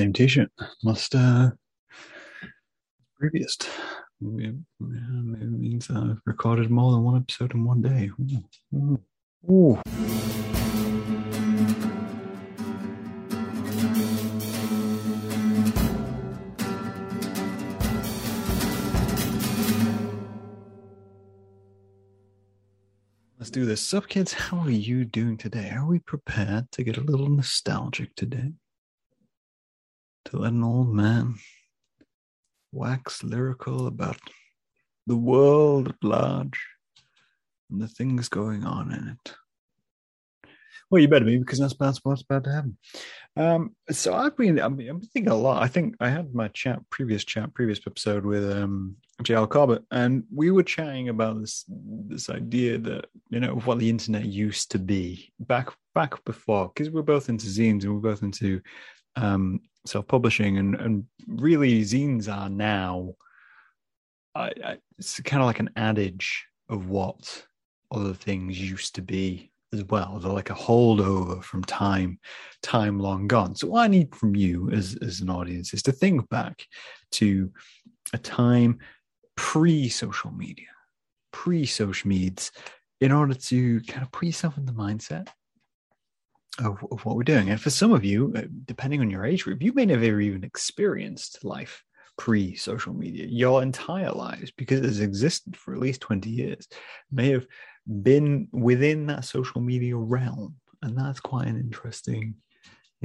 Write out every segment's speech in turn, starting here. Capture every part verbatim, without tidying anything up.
same t-shirt. Must uh previous. Maybe it means I've recorded more than one episode in one day. Ooh. Ooh. Let's do this. Sup, kids? How are you doing today? Are we prepared to get a little nostalgic today? To let an old man wax lyrical about the world at large and the things going on in it? Well, you better be, because that's what's about to happen. Um, so I've been, I've been thinking a lot. I think I had my chat, previous chat, previous episode with um, J L Corbett, and we were chatting about this this idea that, you know, what the internet used to be back back before, because we're both into zines and we're both into um self-publishing, and and really zines are now I, I, it's kind of like an adage of what other things used to be as well. They're like a holdover from time time long gone. So what I need from you as as an audience is to think back to a time pre-social media, pre-social meds, in order to kind of put yourself in the mindset Of, of what we're doing. And for some of you, depending on your age group, you may never even experienced life pre-social media. Your entire lives, because it has existed for at least twenty years, may have been within that social media realm. And that's quite an interesting,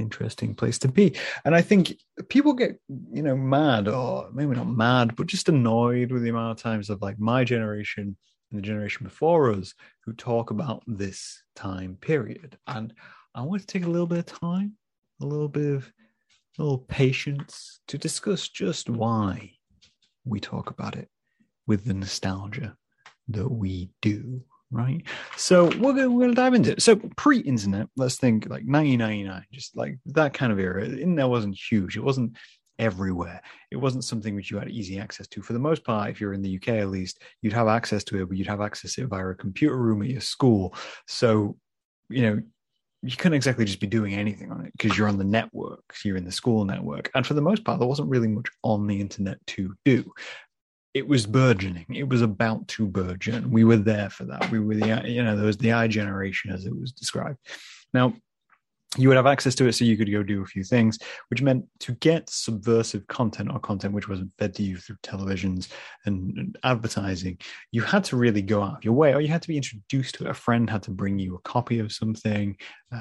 interesting place to be. And I think people get, you know, mad, or maybe not mad, but just annoyed with the amount of times of like my generation and the generation before us who talk about this time period. And I want to take a little bit of time, a little bit of a little patience to discuss just why we talk about it with the nostalgia that we do, right? So we're going we're to dive into it. So pre-internet, let's think like nineteen ninety-nine, just like that kind of era. Internet wasn't huge. It wasn't everywhere. It wasn't something which you had easy access to. For the most part, if you're in the U K at least, you'd have access to it, but you'd have access to it via a computer room at your school. So, you know, you couldn't exactly just be doing anything on it because you're on the network, you're in the school network. And for the most part, there wasn't really much on the internet to do. It was burgeoning. It was about to burgeon. We were there for that. We were the, you know, there was the I generation as it was described. Now, you would have access to it so you could go do a few things, which meant to get subversive content or content which wasn't fed to you through televisions and, and advertising, you had to really go out of your way, or you had to be introduced to it. A friend had to bring you a copy of something.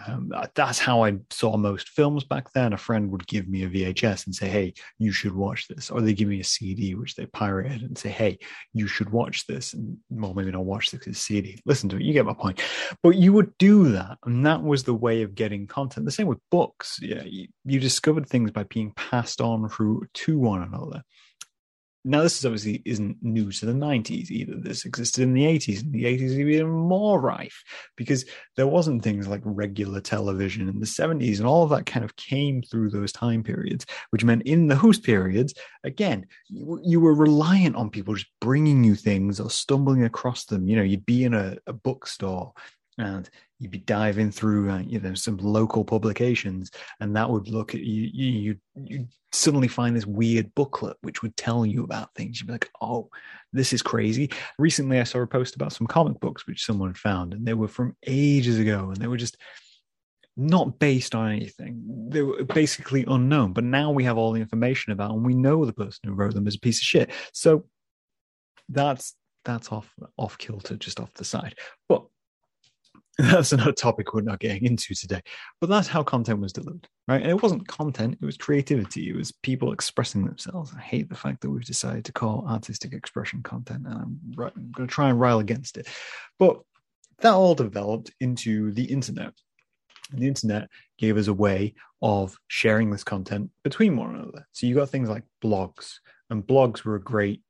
Um, that's how I saw most films back then. A friend would give me a V H S and say, hey, you should watch this. Or they give me a C D, which they pirated, and say, hey, you should watch this. And, well, maybe not watch this, C D. Listen to it. You get my point. But you would do that. And that was the way of getting content. Content. The same with books. Yeah, you, you discovered things by being passed on through to one another. Now, this is obviously isn't new to the nineties either. This existed in the eighties. In the eighties, it was even more rife because there wasn't things like regular television in the seventies, and all of that kind of came through those time periods, which meant in those periods, again, you, you were reliant on people just bringing you things or stumbling across them. You know, you'd be in a, a bookstore, and you'd be diving through, uh, you know, some local publications, and that would look at you, you, you suddenly find this weird booklet, which would tell you about things. You'd be like, oh, this is crazy. Recently, I saw a post about some comic books, which someone found, and they were from ages ago, and they were just not based on anything. They were basically unknown, but now we have all the information about, and we know the person who wrote them is a piece of shit. So that's, that's off, off kilter, just off the side. But that's another topic we're not getting into today, but that's how content was delivered, right? And it wasn't content, it was creativity. It was people expressing themselves. I hate the fact that we've decided to call artistic expression content, and I'm, right, I'm going to try and rail against it. But that all developed into the internet. And the internet gave us a way of sharing this content between one another. So you got things like blogs, and blogs were a great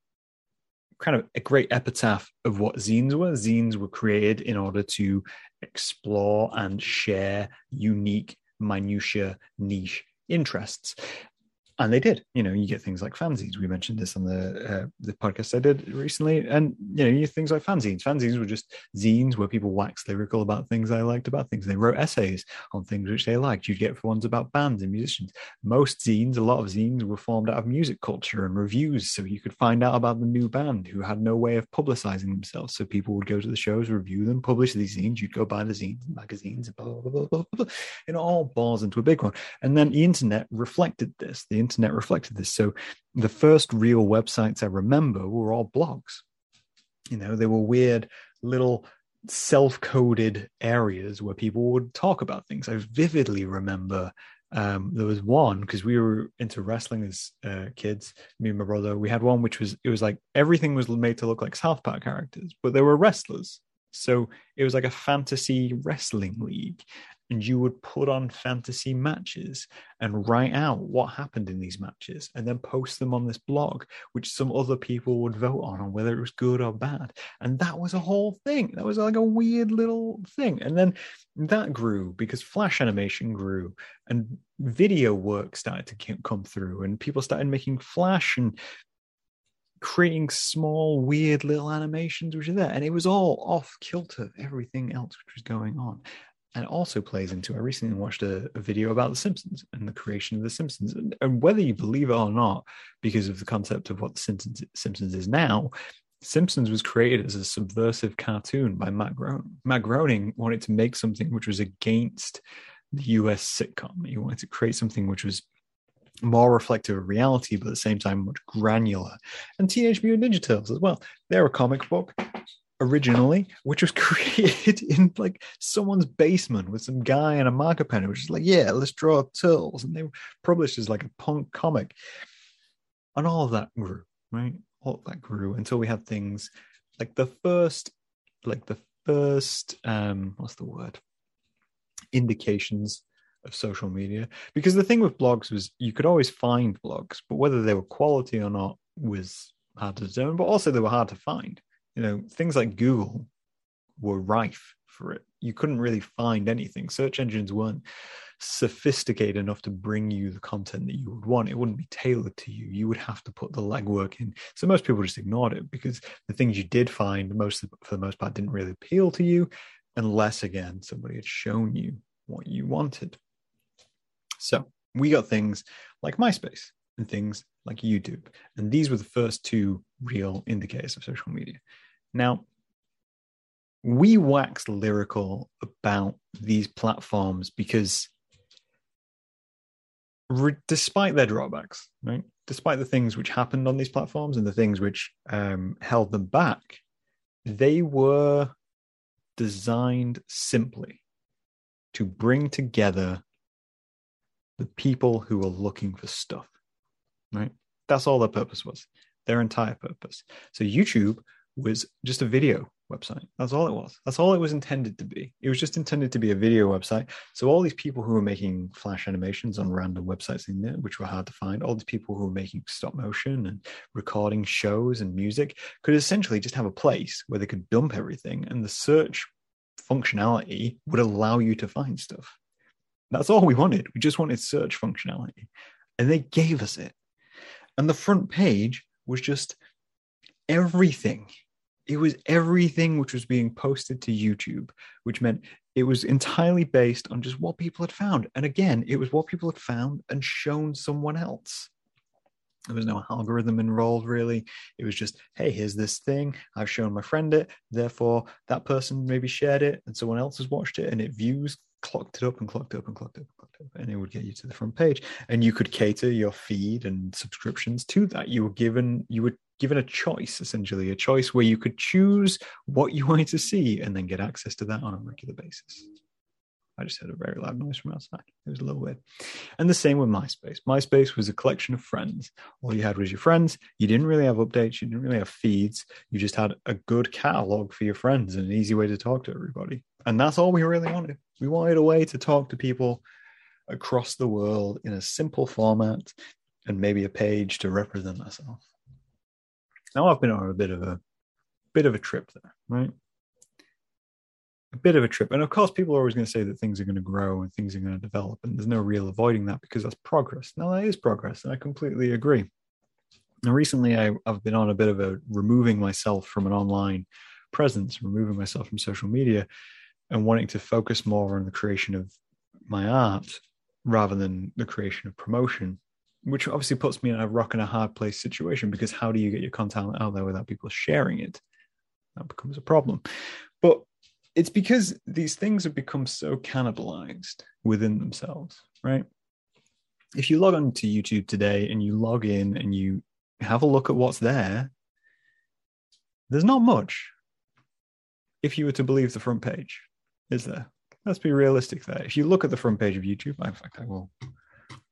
kind of a great epitaph of what zines were. Zines were created in order to explore and share unique, minutiae, niche interests. And they did. You know, you get things like fanzines. We mentioned this on the uh, the podcast I did recently. And, you know, you things like fanzines. Fanzines were just zines where people waxed lyrical about things they liked about things. They wrote essays on things which they liked. You'd get ones about bands and musicians. Most zines, a lot of zines, were formed out of music culture and reviews. So you could find out about the new band who had no way of publicizing themselves. So people would go to the shows, review them, publish these zines. You'd go buy the zines and magazines and blah, blah, blah, blah, blah. It all balls into a big one. And then the internet reflected this. The internet reflected this. So the first real websites I remember were all blogs. You know, they were weird little self-coded areas where people would talk about things. I vividly remember um, there was one, because we were into wrestling as uh, kids, me and my brother, we had one which was, it was like everything was made to look like South Park characters, but they were wrestlers. So it was like a fantasy wrestling league. And you would put on fantasy matches and write out what happened in these matches and then post them on this blog, which some other people would vote on, on whether it was good or bad. And that was a whole thing. That was like a weird little thing. And then that grew because Flash animation grew and video work started to come through and people started making Flash and creating small, weird little animations, which are there. And it was all off kilter, everything else which was going on. And also plays into, I recently watched a, a video about The Simpsons and the creation of The Simpsons. And, and whether you believe it or not, because of the concept of what The Simpsons, Simpsons is now, Simpsons was created as a subversive cartoon by Matt Groening. Matt Groening wanted to make something which was against the U S sitcom. He wanted to create something which was more reflective of reality, but at the same time, much granular. And Teenage Mutant Ninja Turtles as well. They're a comic book originally, which was created in like someone's basement with some guy and a marker pen, which is like, yeah, let's draw turtles. And they were published as like a punk comic. And all of that grew, right? All of that grew until we had things like the first, like the first, um, what's the word? indications of social media. Because the thing with blogs was you could always find blogs, but whether they were quality or not was hard to determine, but also they were hard to find. You know, things like Google were rife for it. You couldn't really find anything. Search engines weren't sophisticated enough to bring you the content that you would want. It wouldn't be tailored to you. You would have to put the legwork in. So most people just ignored it because the things you did find, most for the most part, didn't really appeal to you unless, again, somebody had shown you what you wanted. So we got things like MySpace and things like YouTube. And these were the first two real indicators of social media. Now, we waxed lyrical about these platforms because re- despite their drawbacks, right? Despite the things which happened on these platforms and the things which um, held them back, they were designed simply to bring together the people who are looking for stuff, right? That's all their purpose was, their entire purpose. So YouTube was just a video website. That's all it was. That's all it was intended to be. It was just intended to be a video website. So all these people who were making Flash animations on random websites in there, which were hard to find, all these people who were making stop motion and recording shows and music could essentially just have a place where they could dump everything and the search functionality would allow you to find stuff. That's all we wanted. We just wanted search functionality. And they gave us it. And the front page was just everything. It was everything which was being posted to YouTube, which meant it was entirely based on just what people had found. And again, it was what people had found and shown someone else. There was no algorithm involved, really. It was just, hey, here's this thing. I've shown my friend it. Therefore, that person maybe shared it and someone else has watched it and it views clocked it up and clocked it up and clocked it up and clocked it up, and it would get you to the front page. And you could cater your feed and subscriptions to that. You were given, you were given a choice, essentially, a choice where you could choose what you wanted to see and then get access to that on a regular basis. I just heard a very loud noise from outside. It was a little weird. And the same with MySpace. MySpace was a collection of friends. All you had was your friends. You didn't really have updates. You didn't really have feeds. You just had a good catalog for your friends and an easy way to talk to everybody. And that's all we really wanted. We wanted a way to talk to people across the world in a simple format and maybe a page to represent ourselves. Now I've been on a bit of a bit of a trip there, right? a bit of a trip. And of course, people are always going to say that things are going to grow and things are going to develop, and there's no real avoiding that because that's progress. Now, that is progress, and I completely agree. Now, recently, I, I've been on a bit of a removing myself from an online presence, removing myself from social media, and wanting to focus more on the creation of my art rather than the creation of promotion, which obviously puts me in a rock and a hard place situation, because how do you get your content out there without people sharing it? That becomes a problem. But it's because these things have become so cannibalized within themselves, right? If you log on to YouTube today and you log in and you have a look at what's there, there's not much. If you were to believe the front page, is there? Let's be realistic there. If you look at the front page of YouTube, in fact, I will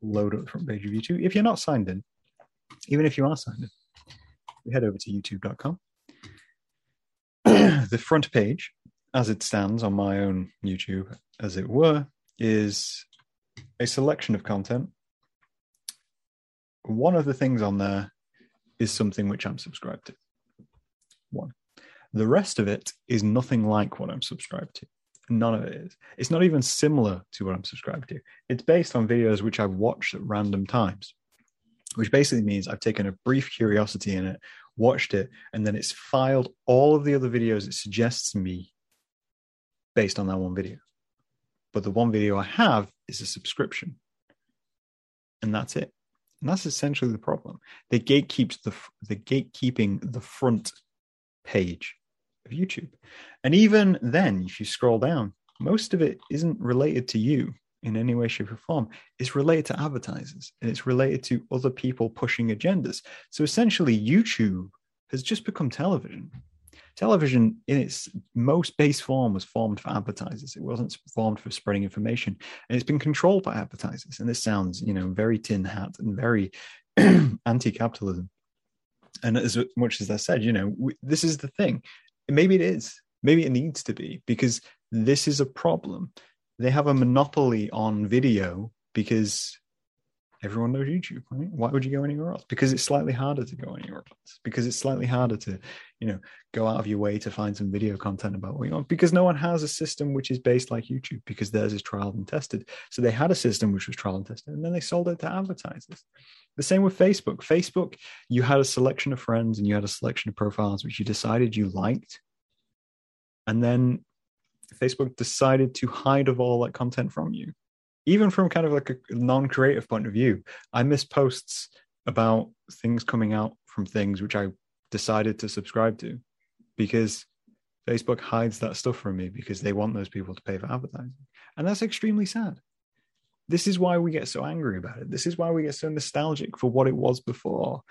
load up the front page of YouTube. If you're not signed in, even if you are signed in, we head over to youtube dot com. The front page, as it stands on my own YouTube, as it were, is a selection of content. One of the things on there is something which I'm subscribed to. One. The rest of it is nothing like what I'm subscribed to. None of it is. It's not even similar to what I'm subscribed to. It's based on videos which I've watched at random times, which basically means I've taken a brief curiosity in it, watched it, and then it's filed all of the other videos it suggests me based on that one video. But the one video I have is a subscription. And that's it. And that's essentially the problem. The gatekeeps the the gatekeeping the front page of YouTube. And even then, if you scroll down, most of it isn't related to you in any way, shape, or form. It's related to advertisers, and it's related to other people pushing agendas. So essentially, YouTube has just become television. Television in its most base form was formed for advertisers. It wasn't formed for spreading information, and it's been controlled by advertisers. And this sounds, you know, very tin hat and very anti-capitalism. And as much as I said, you know, this is the thing. Maybe it is. Maybe it needs to be, because this is a problem. They have a monopoly on video because everyone knows YouTube, right? Why would you go anywhere else? Because it's slightly harder to go anywhere else. Because it's slightly harder to, you know, go out of your way to find some video content about what you want. Because no one has a system which is based like YouTube, because theirs is trialed and tested. So they had a system which was trialed and tested, and then they sold it to advertisers. The same with Facebook. Facebook, you had a selection of friends and you had a selection of profiles which you decided you liked. And then Facebook decided to hide of all that content from you. Even from kind of like a non-creative point of view, I miss posts about things coming out from things which I decided to subscribe to, because Facebook hides that stuff from me because they want those people to pay for advertising. And that's extremely sad. This is why we get so angry about it. This is why we get so nostalgic for what it was before,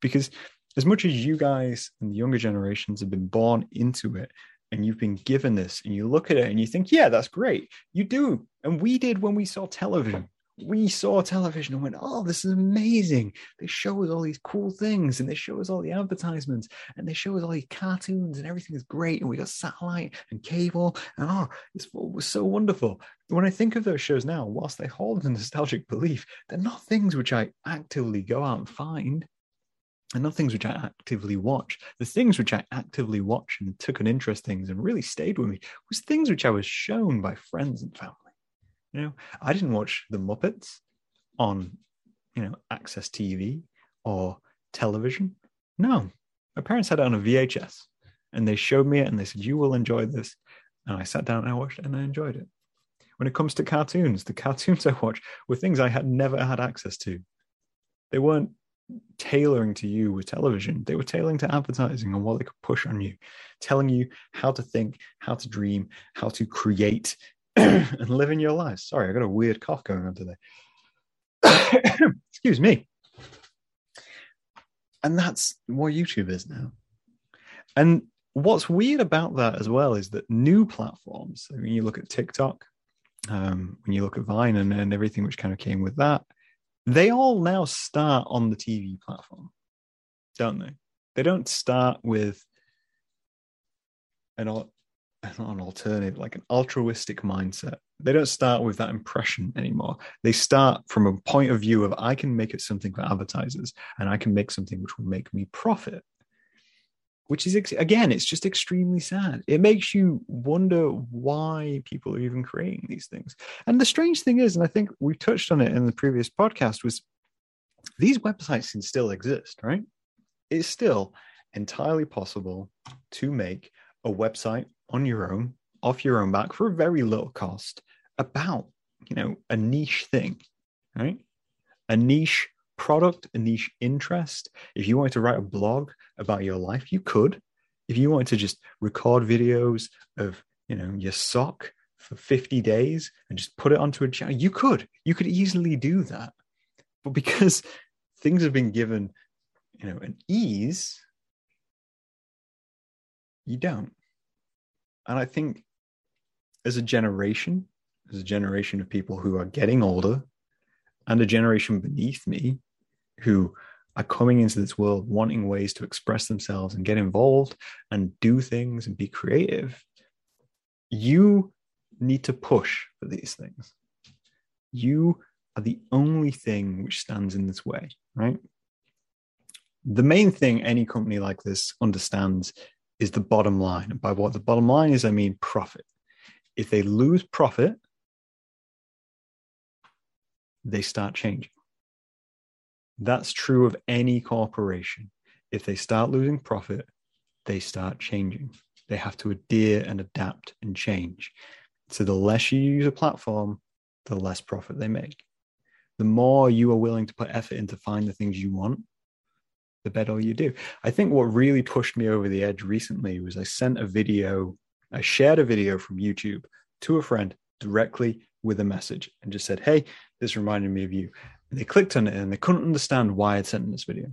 because as much as you guys and the younger generations have been born into it, and you've been given this, and you look at it and you think, yeah, that's great. You do. And we did when we saw television. We saw television and went, oh, this is amazing. They show us all these cool things, and they show us all the advertisements, and they show us all these cartoons, and everything is great. And we got satellite and cable, and oh, this was so wonderful. When I think of those shows now, whilst they hold a nostalgic belief, they're not things which I actively go out and find. And not things which I actively watch. The things which I actively watch and took an interest in and really stayed with me was things which I was shown by friends and family. You know, I didn't watch The Muppets on, you know, Access T V or television. No, my parents had it on a V H S, and they showed me it and they said, you will enjoy this. And I sat down and I watched it and I enjoyed it. When it comes to cartoons, the cartoons I watched were things I had never had access to. They weren't tailoring to you with television. They were tailoring to advertising and what they could push on you, telling you how to think, how to dream, how to create and live in your lives. Sorry, I got a weird cough going on today. Excuse me. And that's what YouTube is now. And what's weird about that as well is that new platforms, I mean, you look at TikTok, um, when you look at Vine and, and everything which kind of came with that, they all now start on the T V platform, don't they? They don't start with an, not an alternative, like an altruistic mindset. They don't start with that impression anymore. They start from a point of view of, I can make it something for advertisers, and I can make something which will make me profit. which is, again, it's just extremely sad. It makes you wonder why people are even creating these things. And the strange thing is, and I think we touched on it in the previous podcast, was these websites can still exist, right? It's still entirely possible to make a website on your own, off your own back, for a very low cost about, you know, a niche thing, right? A niche product, a niche interest. If you wanted to write a blog about your life, you could. If you wanted to just record videos of, you know, your sock for fifty days and just put it onto a channel, you could. You could easily do that. But because things have been given, you know, an ease, you don't. And I think as a generation, as a generation of people who are getting older, and a generation beneath me who are coming into this world wanting ways to express themselves and get involved and do things and be creative, you need to push for these things. You are the only thing which stands in this way, right? The main thing any company like this understands is the bottom line. And by what the bottom line is, I mean profit. If they lose profit, they start changing. That's true of any corporation. If they start losing profit, they start changing. They have to adhere and adapt and change. So the less you use a platform, the less profit they make. The more you are willing to put effort in to find the things you want, the better you do. I think what really pushed me over the edge recently was I sent a video, I shared a video from YouTube to a friend directly with a message and just said, hey, this reminded me of you. And they clicked on it and they couldn't understand why I'd sent them this video.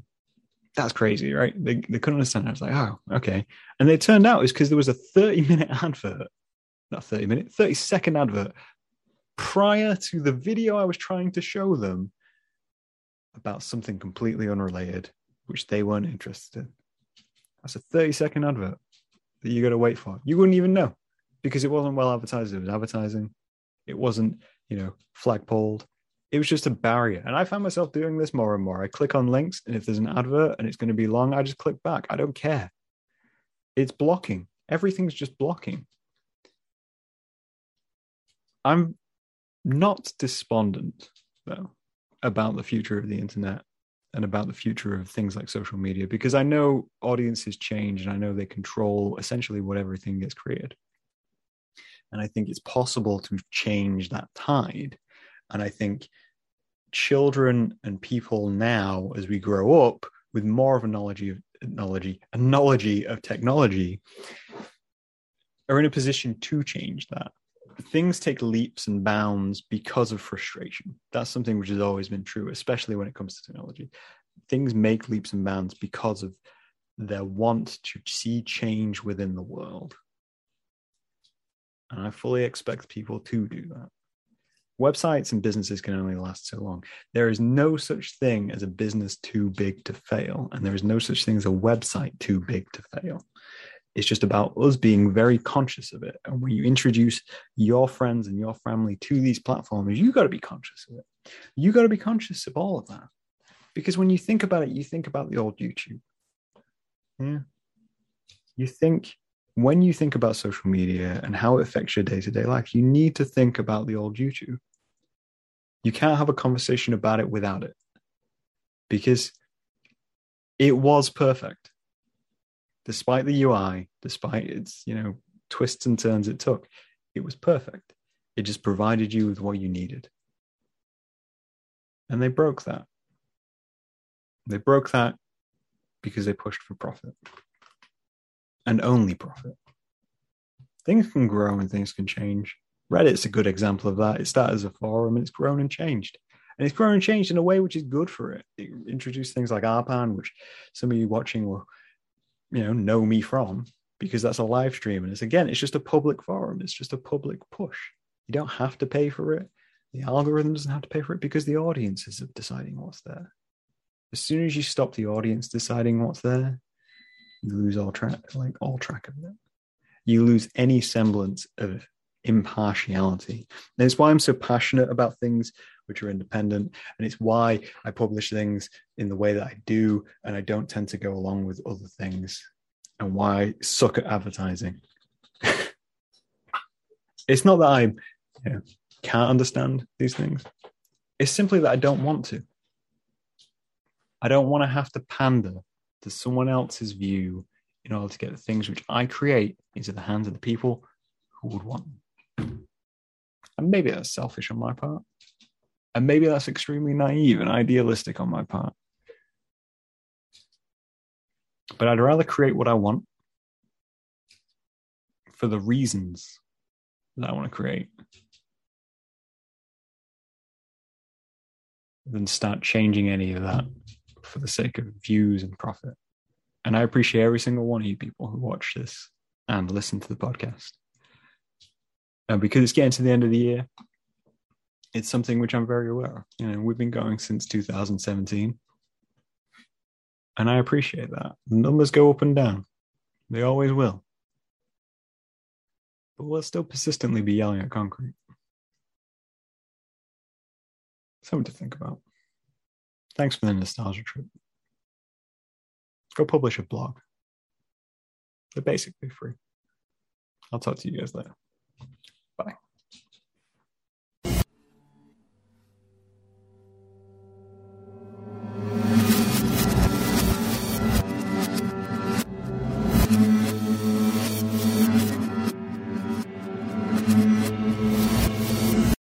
That's crazy, right? They, they couldn't understand. I was like, oh, okay. And it turned out it was because there was a thirty minute advert, not thirty minute, thirty second advert prior to the video I was trying to show them about something completely unrelated, which they weren't interested in. That's a thirty second advert that you got to wait for. You wouldn't even know because it wasn't well advertised. It was advertising. It wasn't, you know, flagpolled. It was just a barrier. And I found myself doing this more and more. I click on links, and if there's an advert and it's going to be long, I just click back. I don't care. It's blocking. Everything's just blocking. I'm not despondent, though, about the future of the internet and about the future of things like social media, because I know audiences change and I know they control essentially what everything gets created. And I think it's possible to change that tide. And I think children and people now, as we grow up with more of a knowledge of technology, a knowledge of technology, are in a position to change that. Things take leaps and bounds because of frustration. That's something which has always been true, especially when it comes to technology. Things make leaps and bounds because of their want to see change within the world. And I fully expect people to do that. Websites and businesses can only last so long. There is no such thing as a business too big to fail. And there is no such thing as a website too big to fail. It's just about us being very conscious of it. And when you introduce your friends and your family to these platforms, you got to be conscious of it. You got to be conscious of all of that. Because when you think about it, you think about the old YouTube. Yeah. You think... When you think about social media and how it affects your day-to-day life, you need to think about the old YouTube. You can't have a conversation about it without it, because it was perfect. Despite the U I, despite its, you know, twists and turns it took, it was perfect. It just provided you with what you needed. And they broke that. They broke that because they pushed for profit. And only profit. Things can grow and things can change. Reddit's a good example of that. It started as a forum and it's grown and changed. And it's grown and changed in a way which is good for it. It introduced things like R P A N, which some of you watching will, you know, know me from, because that's a live stream. And it's, again, it's just a public forum. It's just a public push. You don't have to pay for it. The algorithm doesn't have to pay for it because the audience is deciding what's there. As soon as you stop the audience deciding what's there, you lose all track, like all track of it. You lose any semblance of impartiality. And it's why I'm so passionate about things which are independent. And it's why I publish things in the way that I do. And I don't tend to go along with other things. and why I suck at advertising. It's not that I you know, can't understand these things. It's simply that I don't want to. I don't want to have to pander to someone else's view in order to get the things which I create into the hands of the people who would want them. And maybe that's selfish on my part. And maybe that's extremely naive and idealistic on my part. But I'd rather create what I want for the reasons that I want to create than start changing any of that for the sake of views and profit. And I appreciate every single one of you people who watch this and listen to the podcast. And because it's getting to the end of the year, it's something which I'm very aware of. You know, we've been going since two thousand seventeen. And I appreciate that. The numbers go up and down. They always will. But we'll still persistently be yelling at concrete. Something to think about. Thanks for the nostalgia trip. Go publish a blog. They're basically free. I'll talk to you guys later. Bye. Thank you.